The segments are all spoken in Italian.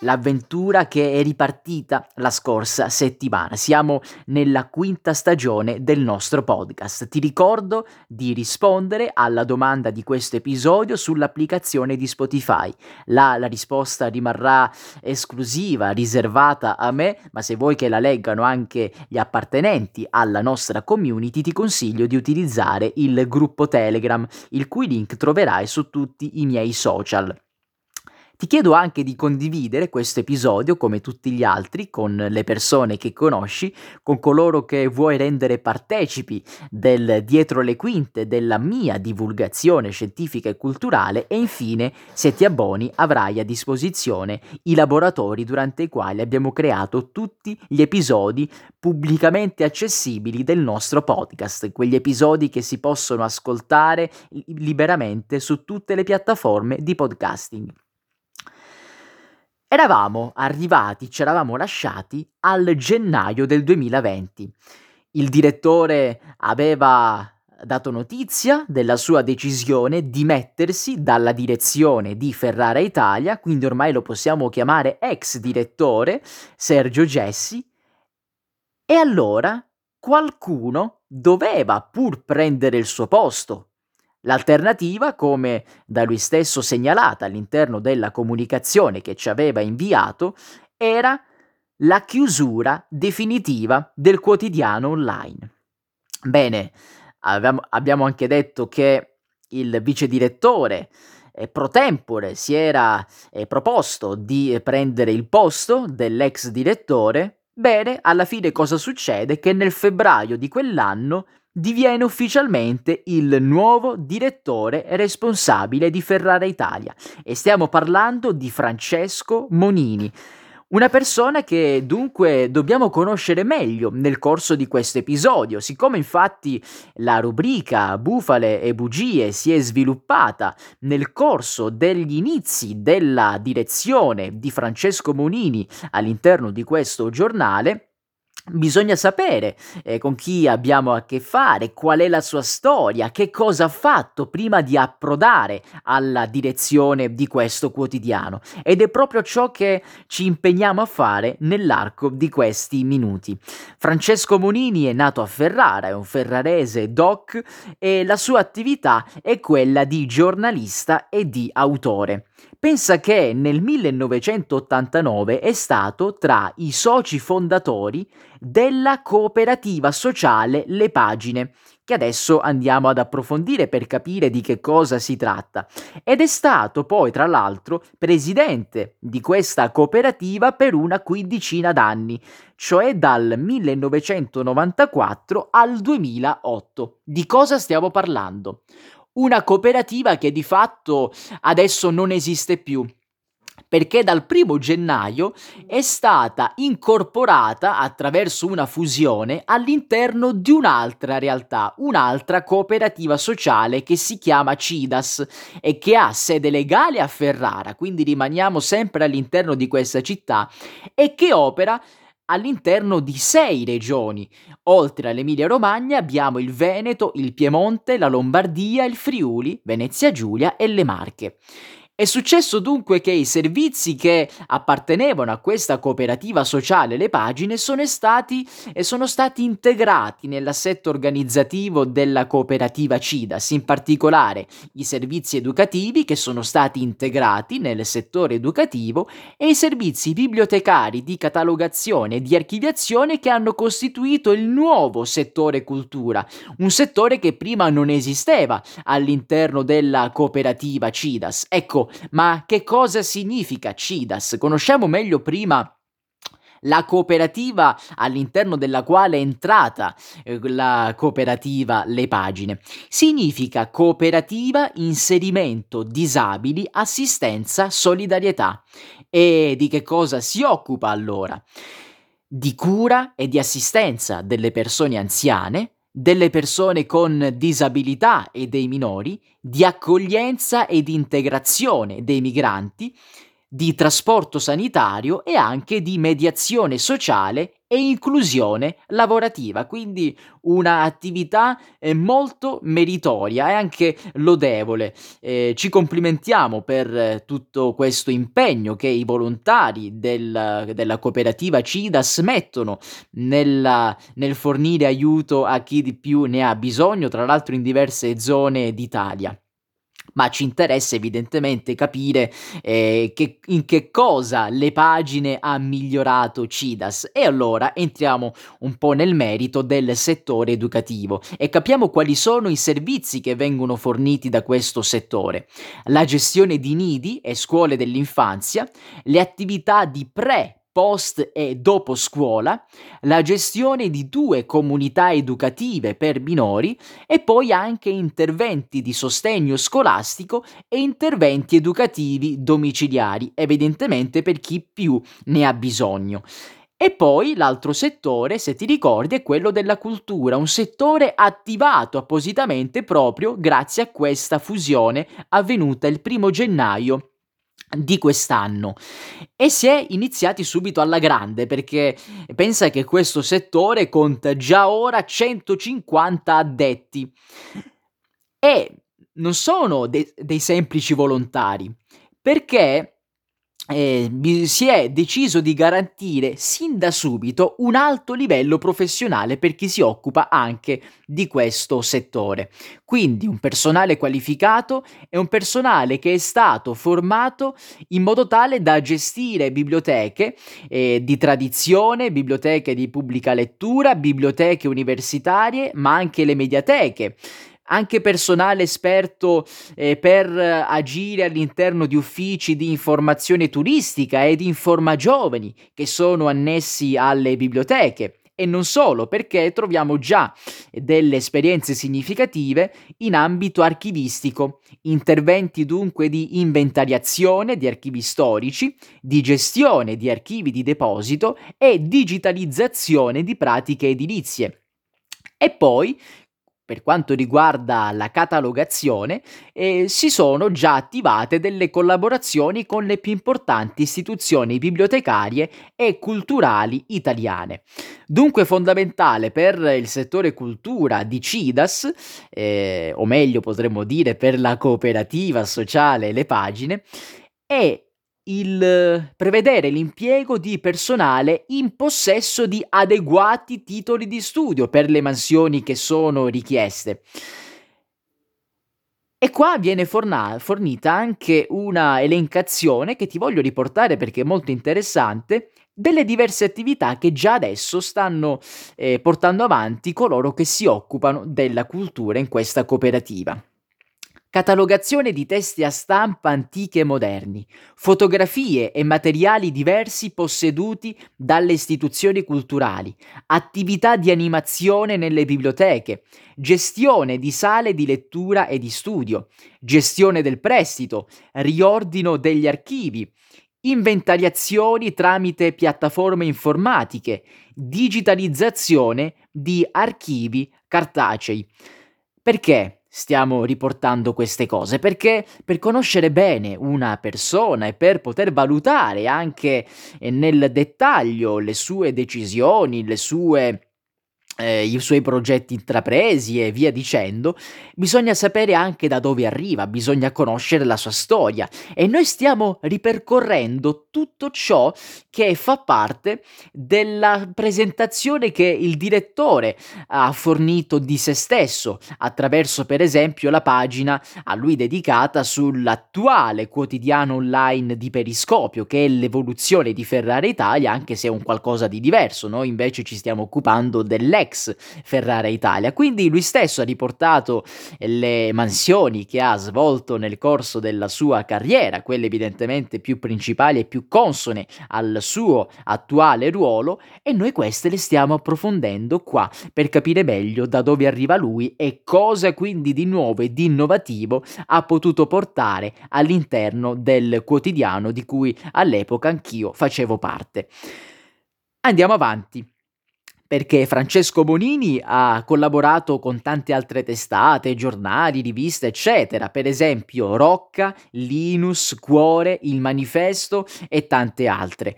l'avventura che è ripartita la scorsa settimana. Siamo nella quinta stagione del nostro podcast. Ti ricordo di rispondere alla domanda di questo episodio sull'applicazione di Spotify. La risposta rimarrà esclusiva, riservata a me, ma se vuoi che la leggano anche gli appartenenti alla nostra community, ti consiglio di utilizzare il gruppo Telegram, il cui link troverai su tutti i miei social. Ti chiedo anche di condividere questo episodio, come tutti gli altri, con le persone che conosci, con coloro che vuoi rendere partecipi del dietro le quinte della mia divulgazione scientifica e culturale, e infine, se ti abboni, avrai a disposizione i laboratori durante i quali abbiamo creato tutti gli episodi pubblicamente accessibili del nostro podcast, quegli episodi che si possono ascoltare liberamente su tutte le piattaforme di podcasting. Eravamo arrivati, ci eravamo lasciati al gennaio del 2020. Il direttore aveva dato notizia della sua decisione di mettersi dalla direzione di Ferraraitalia, quindi ormai lo possiamo chiamare ex direttore Sergio Gessi, e allora qualcuno doveva pur prendere il suo posto. L'alternativa, come da lui stesso segnalata all'interno della comunicazione che ci aveva inviato, era la chiusura definitiva del quotidiano online. Bene, abbiamo anche detto che il vice direttore pro tempore si era proposto di prendere il posto dell'ex direttore. Bene, alla fine cosa succede? Che nel febbraio di quell'anno diviene ufficialmente il nuovo direttore responsabile di Ferraraitalia, e stiamo parlando di Francesco Monini, una persona che dunque dobbiamo conoscere meglio nel corso di questo episodio. Siccome infatti la rubrica Bufale e Bugie si è sviluppata nel corso degli inizi della direzione di Francesco Monini all'interno di questo giornale, bisogna sapere con chi abbiamo a che fare, qual è la sua storia, che cosa ha fatto prima di approdare alla direzione di questo quotidiano, ed è proprio ciò che ci impegniamo a fare nell'arco di questi minuti. Francesco Monini è nato a Ferrara, è un ferrarese doc, e la sua attività è quella di giornalista e di autore. Pensa che nel 1989 è stato tra i soci fondatori della cooperativa sociale Le Pagine, che adesso andiamo ad approfondire per capire di che cosa si tratta, ed è stato poi tra l'altro presidente di questa cooperativa per una quindicina d'anni, cioè dal 1994 al 2008. Di cosa stiamo parlando? Una cooperativa che di fatto adesso non esiste più, perché dal 1° gennaio è stata incorporata attraverso una fusione all'interno di un'altra realtà, un'altra cooperativa sociale che si chiama Cidas e che ha sede legale a Ferrara, quindi rimaniamo sempre all'interno di questa città, e che opera all'interno di 6 regioni. Oltre all'Emilia Romagna abbiamo il Veneto, il Piemonte, la Lombardia, il Friuli, Venezia Giulia e le Marche. È successo dunque che i servizi che appartenevano a questa cooperativa sociale Le Pagine sono stati integrati nell'assetto organizzativo della cooperativa Cidas, in particolare i servizi educativi, che sono stati integrati nel settore educativo, e i servizi bibliotecari di catalogazione e di archiviazione, che hanno costituito il nuovo settore cultura, un settore che prima non esisteva all'interno della cooperativa Cidas. Ecco, ma che cosa significa Cidas? Conosciamo meglio prima la cooperativa all'interno della quale è entrata la cooperativa Le Pagine. Significa cooperativa, inserimento, disabili, assistenza, solidarietà. E di che cosa si occupa allora? Di cura e di assistenza delle persone anziane, delle persone con disabilità e dei minori, di accoglienza ed integrazione dei migranti, di trasporto sanitario e anche di mediazione sociale e inclusione lavorativa, quindi una attività molto meritoria e anche lodevole. Ci complimentiamo per tutto questo impegno che i volontari della cooperativa Cidas mettono nel fornire aiuto a chi di più ne ha bisogno, tra l'altro in diverse zone d'Italia. Ma ci interessa evidentemente capire in che cosa Le Pagine ha migliorato Cidas, e allora entriamo un po' nel merito del settore educativo e capiamo quali sono i servizi che vengono forniti da questo settore: la gestione di nidi e scuole dell'infanzia, le attività di pre, post e dopo scuola, la gestione di 2 comunità educative per minori e poi anche interventi di sostegno scolastico e interventi educativi domiciliari, evidentemente per chi più ne ha bisogno. E poi l'altro settore, se ti ricordi, è quello della cultura, un settore attivato appositamente proprio grazie a questa fusione avvenuta il 1° gennaio di quest'anno, e si è iniziati subito alla grande, perché pensa che questo settore conta già ora 150 addetti e non sono dei semplici volontari, perché si è deciso di garantire sin da subito un alto livello professionale per chi si occupa anche di questo settore. Quindi un personale qualificato e un personale che è stato formato in modo tale da gestire biblioteche di tradizione, biblioteche di pubblica lettura, biblioteche universitarie, ma anche le mediateche. Anche personale esperto per agire all'interno di uffici di informazione turistica e di informa giovani che sono annessi alle biblioteche, e non solo, perché troviamo già delle esperienze significative in ambito archivistico, interventi dunque di inventariazione di archivi storici, di gestione di archivi di deposito e digitalizzazione di pratiche edilizie. E poi, per quanto riguarda la catalogazione, si sono già attivate delle collaborazioni con le più importanti istituzioni bibliotecarie e culturali italiane. Dunque fondamentale per il settore cultura di Cidas, o meglio potremmo dire per la cooperativa sociale Le Pagine, è il prevedere l'impiego di personale in possesso di adeguati titoli di studio per le mansioni che sono richieste. E qua viene fornita anche una elencazione che ti voglio riportare perché è molto interessante, delle diverse attività che già adesso stanno portando avanti coloro che si occupano della cultura in questa cooperativa. Catalogazione di testi a stampa antichi e moderni, fotografie e materiali diversi posseduti dalle istituzioni culturali, attività di animazione nelle biblioteche, gestione di sale di lettura e di studio, gestione del prestito, riordino degli archivi, inventariazioni tramite piattaforme informatiche, digitalizzazione di archivi cartacei. Perché stiamo riportando queste cose? Perché per conoscere bene una persona e per poter valutare anche nel dettaglio le sue decisioni, i suoi progetti intrapresi e via dicendo, bisogna sapere anche da dove arriva, bisogna conoscere la sua storia, e noi stiamo ripercorrendo tutto ciò che fa parte della presentazione che il direttore ha fornito di se stesso, attraverso per esempio la pagina a lui dedicata sull'attuale quotidiano online di Periscopio, che è l'evoluzione di Ferraraitalia, anche se è un qualcosa di diverso. Noi invece ci stiamo occupando dell'ex Ferraraitalia. Quindi lui stesso ha riportato le mansioni che ha svolto nel corso della sua carriera, quelle evidentemente più principali e più consone al suo attuale ruolo, e noi queste le stiamo approfondendo qua per capire meglio da dove arriva lui e cosa quindi di nuovo e di innovativo ha potuto portare all'interno del quotidiano di cui all'epoca anch'io facevo parte. Andiamo avanti, perché Francesco Monini ha collaborato con tante altre testate, giornali, riviste, eccetera, per esempio Rocca, Linus, Cuore, Il Manifesto e tante altre.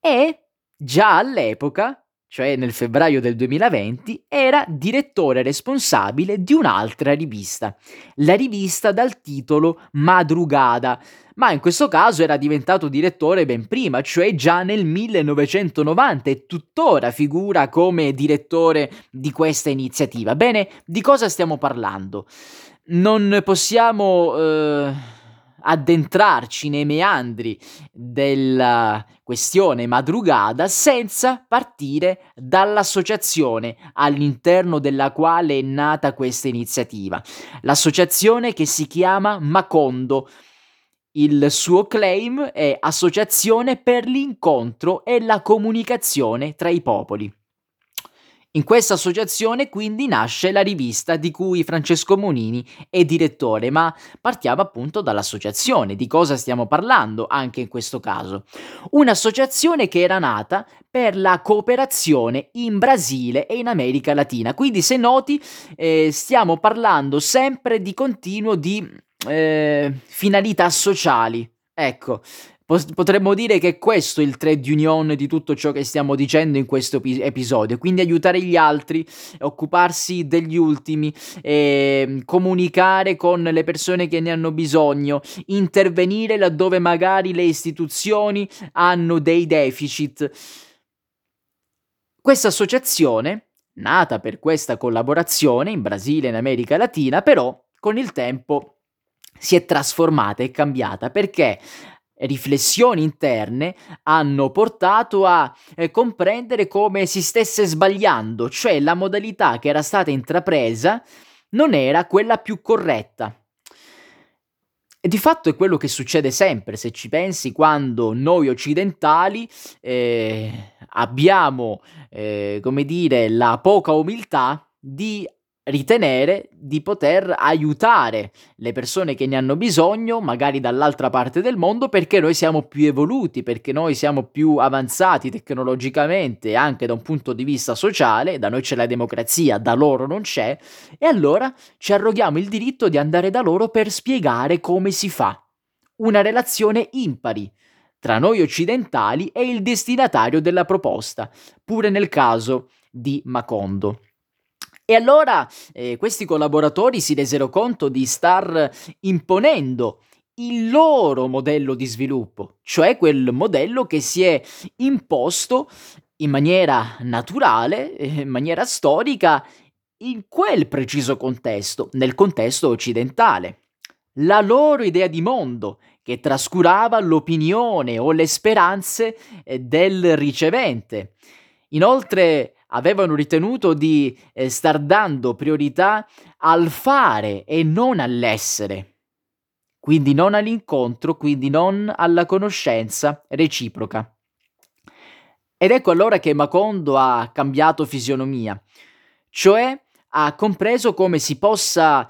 E già all'epoca, cioè nel febbraio del 2020, era direttore responsabile di un'altra rivista, la rivista dal titolo Madrugada, ma in questo caso era diventato direttore ben prima, cioè già nel 1990, e tuttora figura come direttore di questa iniziativa. Bene, di cosa stiamo parlando? Non possiamo addentrarci nei meandri della questione Madrugada senza partire dall'associazione all'interno della quale è nata questa iniziativa, l'associazione che si chiama Macondo. Il suo claim è Associazione per l'incontro e la comunicazione tra i popoli. In questa associazione quindi nasce la rivista di cui Francesco Monini è direttore, ma partiamo appunto dall'associazione. Di cosa stiamo parlando anche in questo caso? Un'associazione che era nata per la cooperazione in Brasile e in America Latina. Quindi, se noti, stiamo parlando sempre di continuo di finalità sociali. Ecco, potremmo dire che questo è il thread union di tutto ciò che stiamo dicendo in questo episodio, quindi aiutare gli altri, occuparsi degli ultimi, comunicare con le persone che ne hanno bisogno, intervenire laddove magari le istituzioni hanno dei deficit. Questa associazione, nata per questa collaborazione in Brasile e in America Latina, però con il tempo si è trasformata e cambiata, perché riflessioni interne hanno portato a comprendere come si stesse sbagliando, cioè la modalità che era stata intrapresa non era quella più corretta. E di fatto è quello che succede sempre, se ci pensi, quando noi occidentali abbiamo, come dire, la poca umiltà di ritenere di poter aiutare le persone che ne hanno bisogno magari dall'altra parte del mondo, perché noi siamo più evoluti, perché noi siamo più avanzati tecnologicamente anche da un punto di vista sociale. Da noi c'è la democrazia, da loro non c'è, e allora ci arroghiamo il diritto di andare da loro per spiegare come si fa. Una relazione impari tra noi occidentali e il destinatario della proposta, pure nel caso di Macondo. E allora questi collaboratori si resero conto di star imponendo il loro modello di sviluppo, cioè quel modello che si è imposto in maniera naturale, in maniera storica, in quel preciso contesto, nel contesto occidentale. La loro idea di mondo, che trascurava l'opinione o le speranze del ricevente. Inoltre avevano ritenuto di star dando priorità al fare e non all'essere, quindi non all'incontro, quindi non alla conoscenza reciproca. Ed ecco allora che Macondo ha cambiato fisionomia, cioè ha compreso come si possa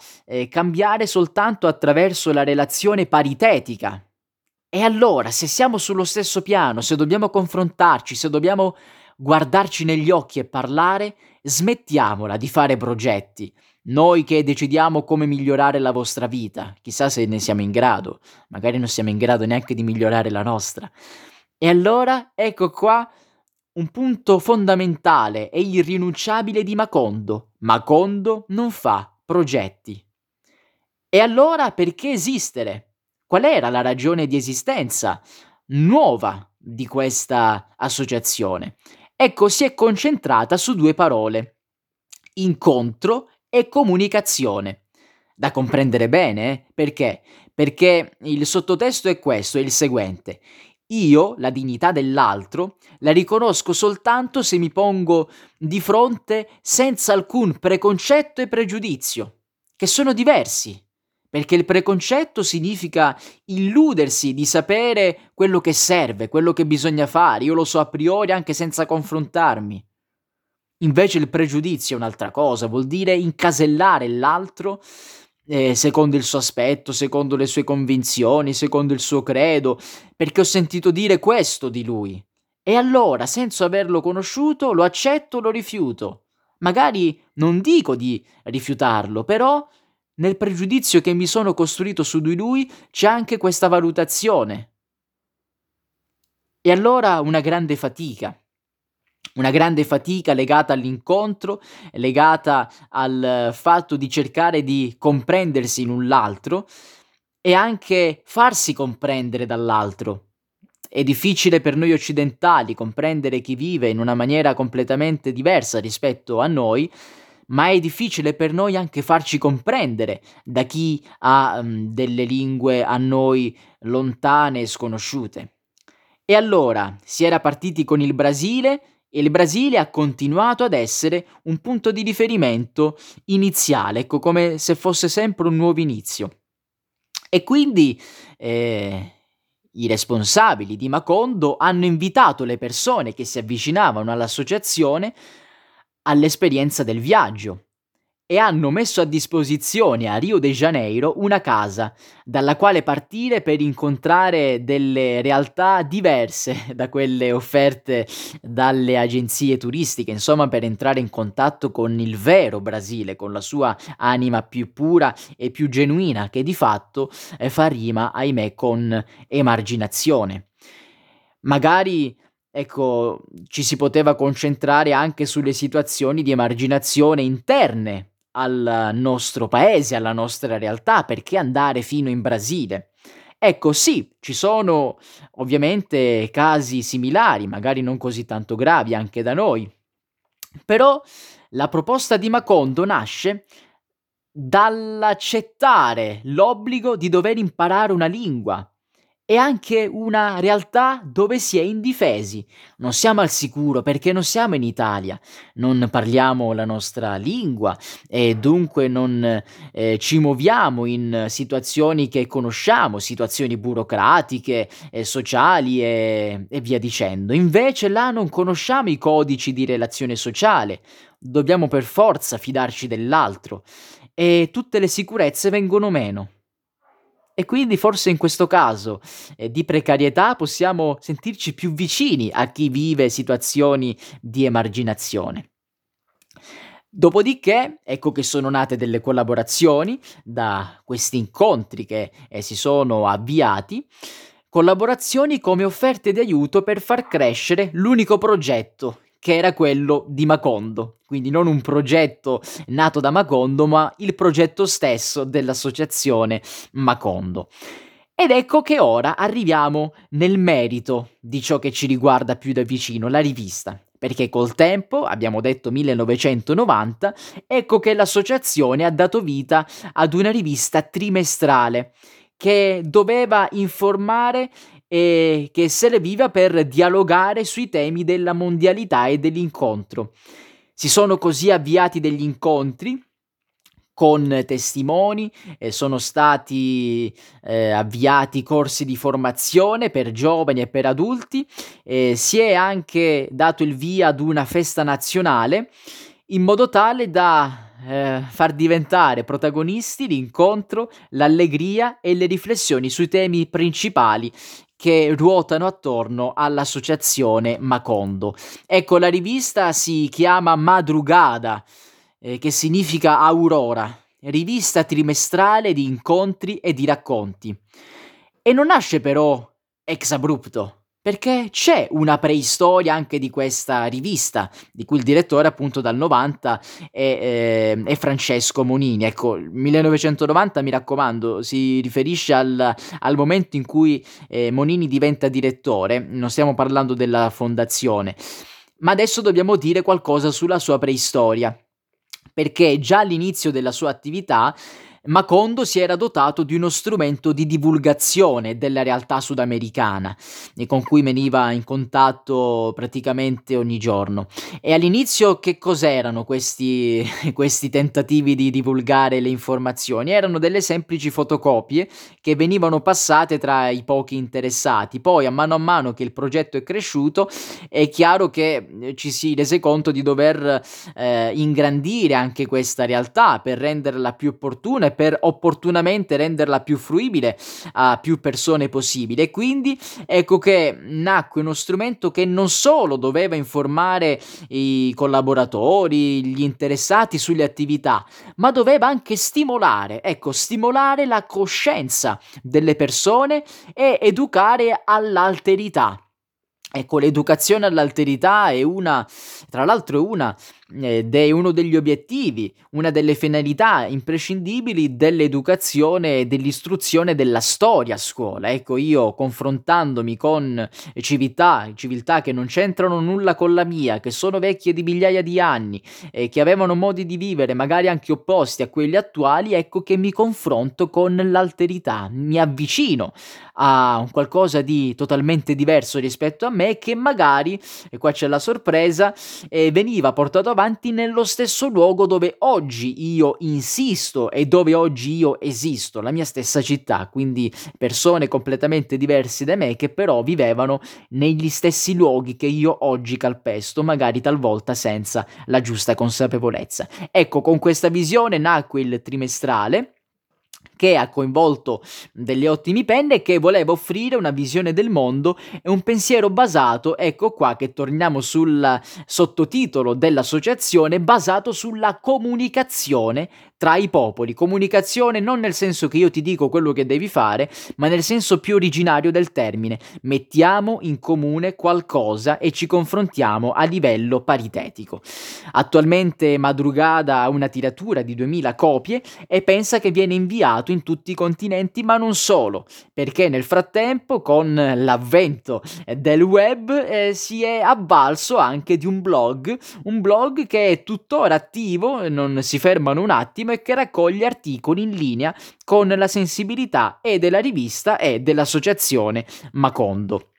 cambiare soltanto attraverso la relazione paritetica. E allora, se siamo sullo stesso piano, se dobbiamo confrontarci, se dobbiamo guardarci negli occhi e parlare, smettiamola di fare progetti. Noi che decidiamo come migliorare la vostra vita, chissà se ne siamo in grado, magari non siamo in grado neanche di migliorare la nostra. E allora ecco qua un punto fondamentale e irrinunciabile di Macondo. Macondo non fa progetti. E allora perché esistere? Qual era la ragione di esistenza nuova di questa associazione? Ecco, si è concentrata su due parole: incontro e comunicazione. Da comprendere bene, perché? Perché il sottotesto è questo, è il seguente: io la dignità dell'altro la riconosco soltanto se mi pongo di fronte senza alcun preconcetto e pregiudizio, che sono diversi. Perché il preconcetto significa illudersi di sapere quello che serve, quello che bisogna fare. Io lo so a priori anche senza confrontarmi. Invece il pregiudizio è un'altra cosa, vuol dire incasellare l'altro secondo il suo aspetto, secondo le sue convinzioni, secondo il suo credo, perché ho sentito dire questo di lui. E allora, senza averlo conosciuto, lo accetto o lo rifiuto. Magari non dico di rifiutarlo, però nel pregiudizio che mi sono costruito su di lui c'è anche questa valutazione. E allora una grande fatica legata all'incontro, legata al fatto di cercare di comprendersi l'un l'altro e anche farsi comprendere dall'altro. È difficile per noi occidentali comprendere chi vive in una maniera completamente diversa rispetto a noi, ma è difficile per noi anche farci comprendere da chi ha delle lingue a noi lontane e sconosciute. E allora si era partiti con il Brasile e il Brasile ha continuato ad essere un punto di riferimento iniziale, ecco, come se fosse sempre un nuovo inizio. E quindi i responsabili di Macondo hanno invitato le persone che si avvicinavano all'associazione all'esperienza del viaggio e hanno messo a disposizione a Rio de Janeiro una casa dalla quale partire per incontrare delle realtà diverse da quelle offerte dalle agenzie turistiche, insomma per entrare in contatto con il vero Brasile, con la sua anima più pura e più genuina, che di fatto fa rima, ahimè, con emarginazione. Magari, ecco, ci si poteva concentrare anche sulle situazioni di emarginazione interne al nostro paese, alla nostra realtà, perché andare fino in Brasile? Ecco, sì, ci sono ovviamente casi similari, magari non così tanto gravi anche da noi, però la proposta di Macondo nasce dall'accettare l'obbligo di dover imparare una lingua e anche una realtà dove si è indifesi. Non siamo al sicuro perché non siamo in Italia, non parliamo la nostra lingua e dunque non ci muoviamo in situazioni che conosciamo, situazioni burocratiche, sociali e via dicendo. Invece là non conosciamo i codici di relazione sociale, dobbiamo per forza fidarci dell'altro e tutte le sicurezze vengono meno. E quindi forse in questo caso di precarietà possiamo sentirci più vicini a chi vive situazioni di emarginazione. Dopodiché, ecco che sono nate delle collaborazioni da questi incontri che si sono avviati, collaborazioni come offerte di aiuto per far crescere l'unico progetto che era quello di Macondo, quindi non un progetto nato da Macondo, ma il progetto stesso dell'associazione Macondo. Ed ecco che ora arriviamo nel merito di ciò che ci riguarda più da vicino, la rivista, perché col tempo, abbiamo detto 1990, ecco che l'associazione ha dato vita ad una rivista trimestrale che doveva informare e che serviva per dialogare sui temi della mondialità e dell'incontro. Si sono così avviati degli incontri con testimoni, sono stati avviati corsi di formazione per giovani e per adulti, si è anche dato il via ad una festa nazionale in modo tale da far diventare protagonisti l'incontro, l'allegria e le riflessioni sui temi principali che ruotano attorno all'associazione Macondo. Ecco, la rivista si chiama Madrugada, che significa aurora, rivista trimestrale di incontri e di racconti. E non nasce però ex abrupto, perché c'è una preistoria anche di questa rivista, di cui il direttore appunto dal 90 è Francesco Monini. Ecco, 1990, mi raccomando, si riferisce al momento in cui Monini diventa direttore, non stiamo parlando della fondazione, ma adesso dobbiamo dire qualcosa sulla sua preistoria, perché già all'inizio della sua attività Macondo si era dotato di uno strumento di divulgazione della realtà sudamericana e con cui veniva in contatto praticamente ogni giorno. E all'inizio che cos'erano questi tentativi di divulgare le informazioni? Erano delle semplici fotocopie che venivano passate tra i pochi interessati. Poi a mano che il progetto è cresciuto è chiaro che ci si rese conto di dover ingrandire anche questa realtà per renderla più opportuna per opportunamente renderla più fruibile a più persone possibile. Quindi ecco che nacque uno strumento che non solo doveva informare i collaboratori, gli interessati sulle attività, ma doveva anche stimolare la coscienza delle persone e educare all'alterità. Ecco, l'educazione all'alterità è uno degli obiettivi, una delle finalità imprescindibili dell'educazione e dell'istruzione della storia a scuola. Ecco, io confrontandomi con civiltà che non c'entrano nulla con la mia, che sono vecchie di migliaia di anni e che avevano modi di vivere magari anche opposti a quelli attuali, ecco che mi confronto con l'alterità, mi avvicino a un qualcosa di totalmente diverso rispetto a me, che magari, e qua c'è la sorpresa, veniva portato avanti nello stesso luogo dove oggi io insisto e dove oggi io esisto, la mia stessa città. Quindi persone completamente diverse da me che però vivevano negli stessi luoghi che io oggi calpesto, magari talvolta senza la giusta consapevolezza. Ecco, con questa visione nacque il trimestrale, che ha coinvolto delle ottime penne, che voleva offrire una visione del mondo e un pensiero basato, ecco qua che torniamo sul sottotitolo dell'associazione, basato sulla comunicazione tra i popoli. Comunicazione non nel senso che io ti dico quello che devi fare, ma nel senso più originario del termine: mettiamo in comune qualcosa e ci confrontiamo a livello paritetico. Attualmente Madrugada ha una tiratura di 2000 copie e pensa che viene inviato in tutti i continenti, ma non solo, perché nel frattempo, con l'avvento del web, si è avvalso anche di un blog che è tuttora attivo, non si fermano un attimo, e che raccoglie articoli in linea con la sensibilità e della rivista e dell'associazione Macondo.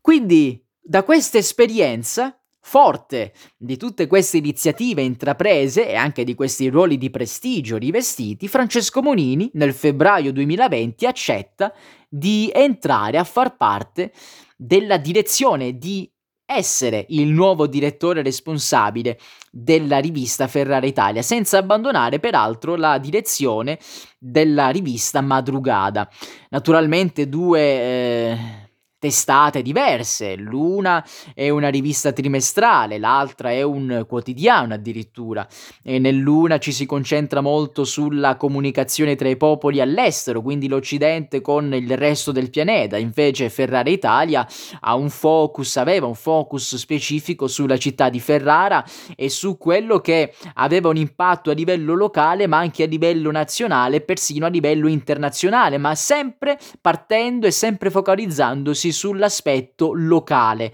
Quindi da questa esperienza forte di tutte queste iniziative intraprese e anche di questi ruoli di prestigio rivestiti, Francesco Monini nel febbraio 2020 accetta di entrare a far parte della direzione, di essere il nuovo direttore responsabile della rivista Ferraraitalia, senza abbandonare peraltro la direzione della rivista Madrugada. Naturalmente due testate diverse, l'una è una rivista trimestrale, l'altra è un quotidiano addirittura, e nell'una ci si concentra molto sulla comunicazione tra i popoli all'estero, quindi l'Occidente con il resto del pianeta. Invece Ferraraitalia aveva un focus specifico sulla città di Ferrara e su quello che aveva un impatto a livello locale, ma anche a livello nazionale, persino a livello internazionale, ma sempre partendo e sempre focalizzandosi sull'aspetto locale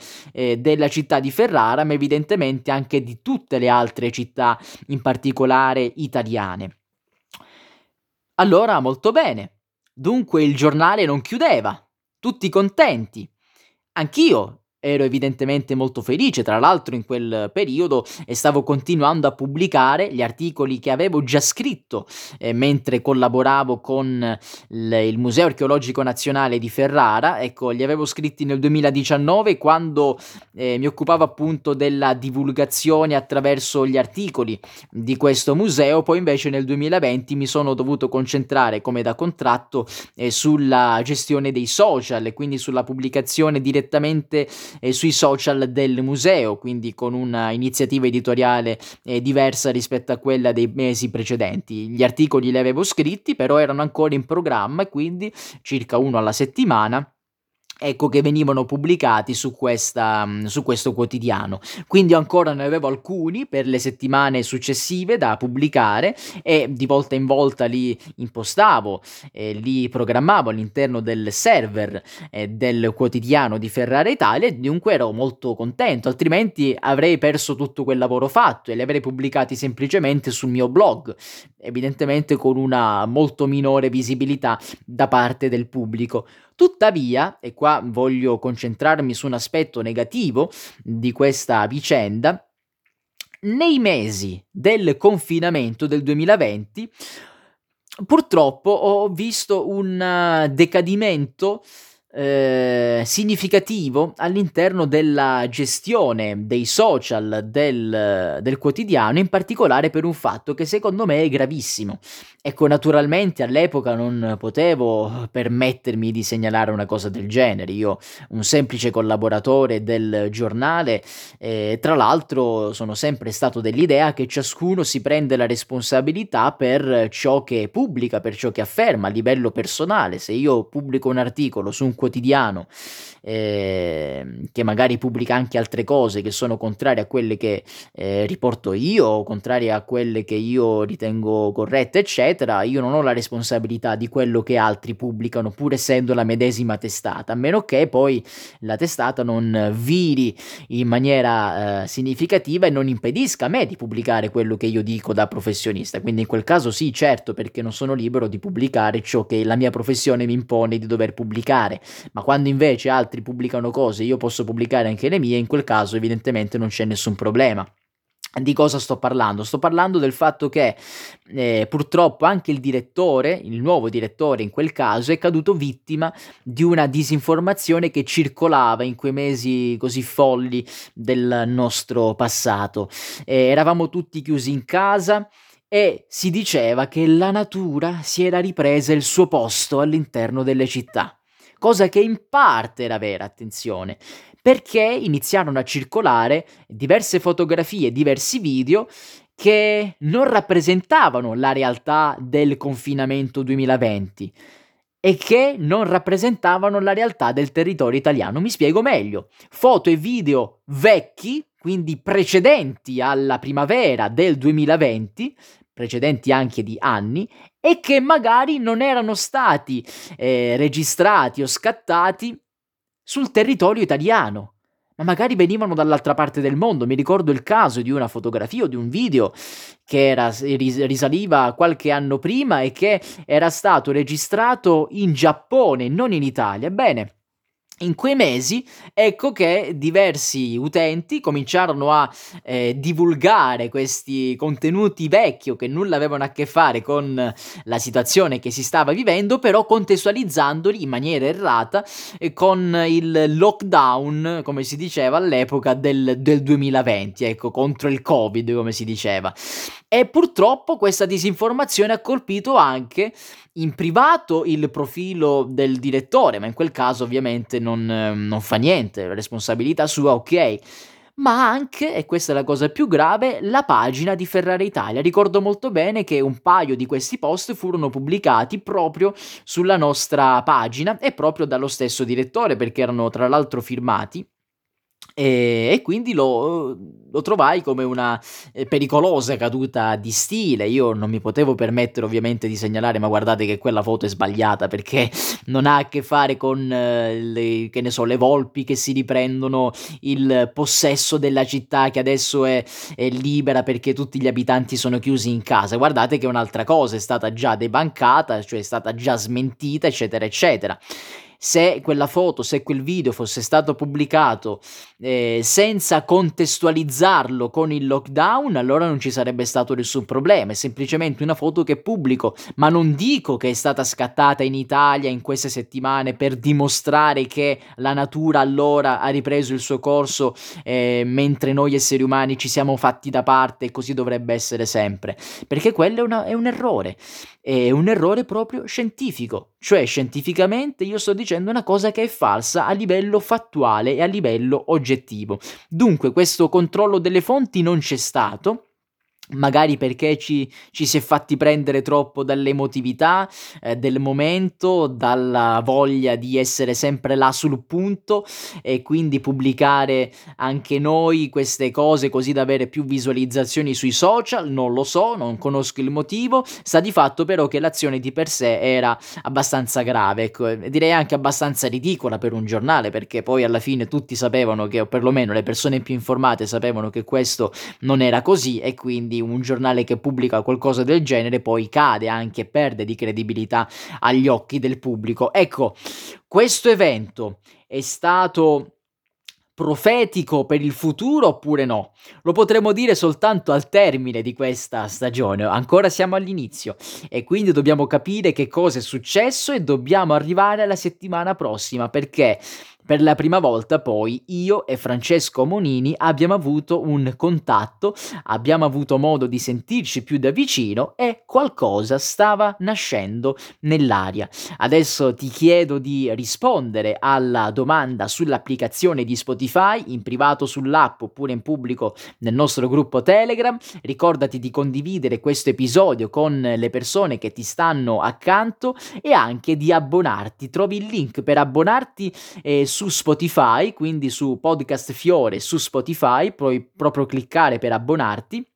della città di Ferrara, ma evidentemente anche di tutte le altre città, in particolare italiane. Allora, molto bene. Dunque il giornale non chiudeva. Tutti contenti. Anch'io ero evidentemente molto felice. Tra l'altro in quel periodo stavo continuando a pubblicare gli articoli che avevo già scritto mentre collaboravo con il Museo Archeologico Nazionale di Ferrara. Ecco, li avevo scritti nel 2019, quando mi occupavo appunto della divulgazione attraverso gli articoli di questo museo. Poi invece nel 2020 mi sono dovuto concentrare, come da contratto, sulla gestione dei social e quindi sulla pubblicazione direttamente e sui social del museo, quindi con una iniziativa editoriale diversa rispetto a quella dei mesi precedenti. Gli articoli li avevo scritti, però erano ancora in programma, e quindi circa uno alla settimana, ecco, che venivano pubblicati su questo quotidiano. Quindi ancora ne avevo alcuni per le settimane successive da pubblicare, e di volta in volta li impostavo, li programmavo all'interno del server del quotidiano di Ferraraitalia, e dunque ero molto contento, altrimenti avrei perso tutto quel lavoro fatto e li avrei pubblicati semplicemente sul mio blog, evidentemente con una molto minore visibilità da parte del pubblico. Tuttavia, e qua voglio concentrarmi su un aspetto negativo di questa vicenda, nei mesi del confinamento del 2020 purtroppo ho visto un decadimento significativo all'interno della gestione dei social del quotidiano, in particolare per un fatto che secondo me è gravissimo. Ecco, naturalmente all'epoca non potevo permettermi di segnalare una cosa del genere, io un semplice collaboratore del giornale, tra l'altro sono sempre stato dell'idea che ciascuno si prende la responsabilità per ciò che pubblica, per ciò che afferma a livello personale. Se io pubblico un articolo su un quotidiano che magari pubblica anche altre cose che sono contrarie a quelle che riporto io, contrarie a quelle che io ritengo corrette, eccetera, io non ho la responsabilità di quello che altri pubblicano, pur essendo la medesima testata, a meno che poi la testata non viri in maniera significativa e non impedisca a me di pubblicare quello che io dico da professionista. Quindi in quel caso sì, certo, perché non sono libero di pubblicare ciò che la mia professione mi impone di dover pubblicare, ma quando invece altri pubblicano cose, io posso pubblicare anche le mie, in quel caso evidentemente non c'è nessun problema. Di cosa sto parlando? Sto parlando del fatto che purtroppo anche il nuovo direttore in quel caso è caduto vittima di una disinformazione che circolava in quei mesi così folli del nostro passato. Eravamo tutti chiusi in casa e si diceva che la natura si era ripresa il suo posto all'interno delle città, cosa che in parte era vera, attenzione, perché iniziarono a circolare diverse fotografie, diversi video che non rappresentavano la realtà del confinamento 2020 e che non rappresentavano la realtà del territorio italiano. Mi spiego meglio: foto e video vecchi, quindi precedenti alla primavera del 2020, precedenti anche di anni, e che magari non erano stati registrati o scattati sul territorio italiano, ma magari venivano dall'altra parte del mondo. Mi ricordo il caso di una fotografia o di un video che risaliva qualche anno prima e che era stato registrato in Giappone, non in Italia. Bene, in quei mesi ecco che diversi utenti cominciarono a divulgare questi contenuti vecchi che nulla avevano a che fare con la situazione che si stava vivendo, però contestualizzandoli in maniera errata con il lockdown, come si diceva all'epoca, del 2020, ecco, contro il Covid, come si diceva. E purtroppo questa disinformazione ha colpito anche in privato il profilo del direttore, ma in quel caso ovviamente non fa niente, la responsabilità sua, ok, ma anche, e questa è la cosa più grave, la pagina di Ferraraitalia. Ricordo molto bene che un paio di questi post furono pubblicati proprio sulla nostra pagina e proprio dallo stesso direttore, perché erano tra l'altro firmati, e quindi lo trovai come una pericolosa caduta di stile. Io non mi potevo permettere ovviamente di segnalare: ma guardate che quella foto è sbagliata, perché non ha a che fare con le volpi che si riprendono il possesso della città che adesso è libera perché tutti gli abitanti sono chiusi in casa. Guardate che un'altra cosa è stata già debancata, cioè è stata già smentita, eccetera eccetera. Se quella foto, se quel video fosse stato pubblicato senza contestualizzarlo con il lockdown, allora non ci sarebbe stato nessun problema. È semplicemente una foto che pubblico, ma non dico che è stata scattata in Italia in queste settimane per dimostrare che la natura allora ha ripreso il suo corso mentre noi esseri umani ci siamo fatti da parte e così dovrebbe essere sempre, perché quello è un errore, è un errore proprio scientifico. Cioè, scientificamente io sto dicendo una cosa che è falsa a livello fattuale e a livello oggettivo. Dunque questo controllo delle fonti non c'è stato, magari perché ci si è fatti prendere troppo dall'emotività del momento, dalla voglia di essere sempre là sul punto e quindi pubblicare anche noi queste cose così da avere più visualizzazioni sui social. Non lo so, non conosco il motivo. Sta di fatto però che l'azione di per sé era abbastanza grave, ecco, direi anche abbastanza ridicola per un giornale, perché poi alla fine tutti sapevano che, o perlomeno le persone più informate sapevano che questo non era così, e quindi un giornale che pubblica qualcosa del genere poi cade anche, perde di credibilità agli occhi del pubblico. Ecco, questo evento è stato profetico per il futuro oppure no? Lo potremo dire soltanto al termine di questa stagione, ancora siamo all'inizio e quindi dobbiamo capire che cosa è successo e dobbiamo arrivare alla settimana prossima, perché per la prima volta poi io e Francesco Monini abbiamo avuto un contatto, abbiamo avuto modo di sentirci più da vicino e qualcosa stava nascendo nell'aria. Adesso ti chiedo di rispondere alla domanda sull'applicazione di Spotify, in privato sull'app oppure in pubblico nel nostro gruppo Telegram. Ricordati di condividere questo episodio con le persone che ti stanno accanto e anche di abbonarti. Trovi il link per abbonarti su Spotify, quindi su Podcast Fiore su Spotify, puoi proprio cliccare per abbonarti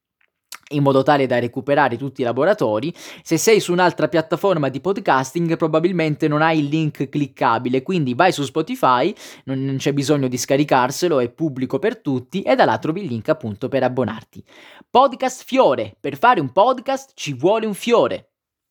in modo tale da recuperare tutti i laboratori. Se sei su un'altra piattaforma di podcasting probabilmente non hai il link cliccabile, quindi vai su Spotify, non c'è bisogno di scaricarselo, è pubblico per tutti e da là trovi il link appunto per abbonarti. Podcast Fiore, per fare un podcast ci vuole un fiore.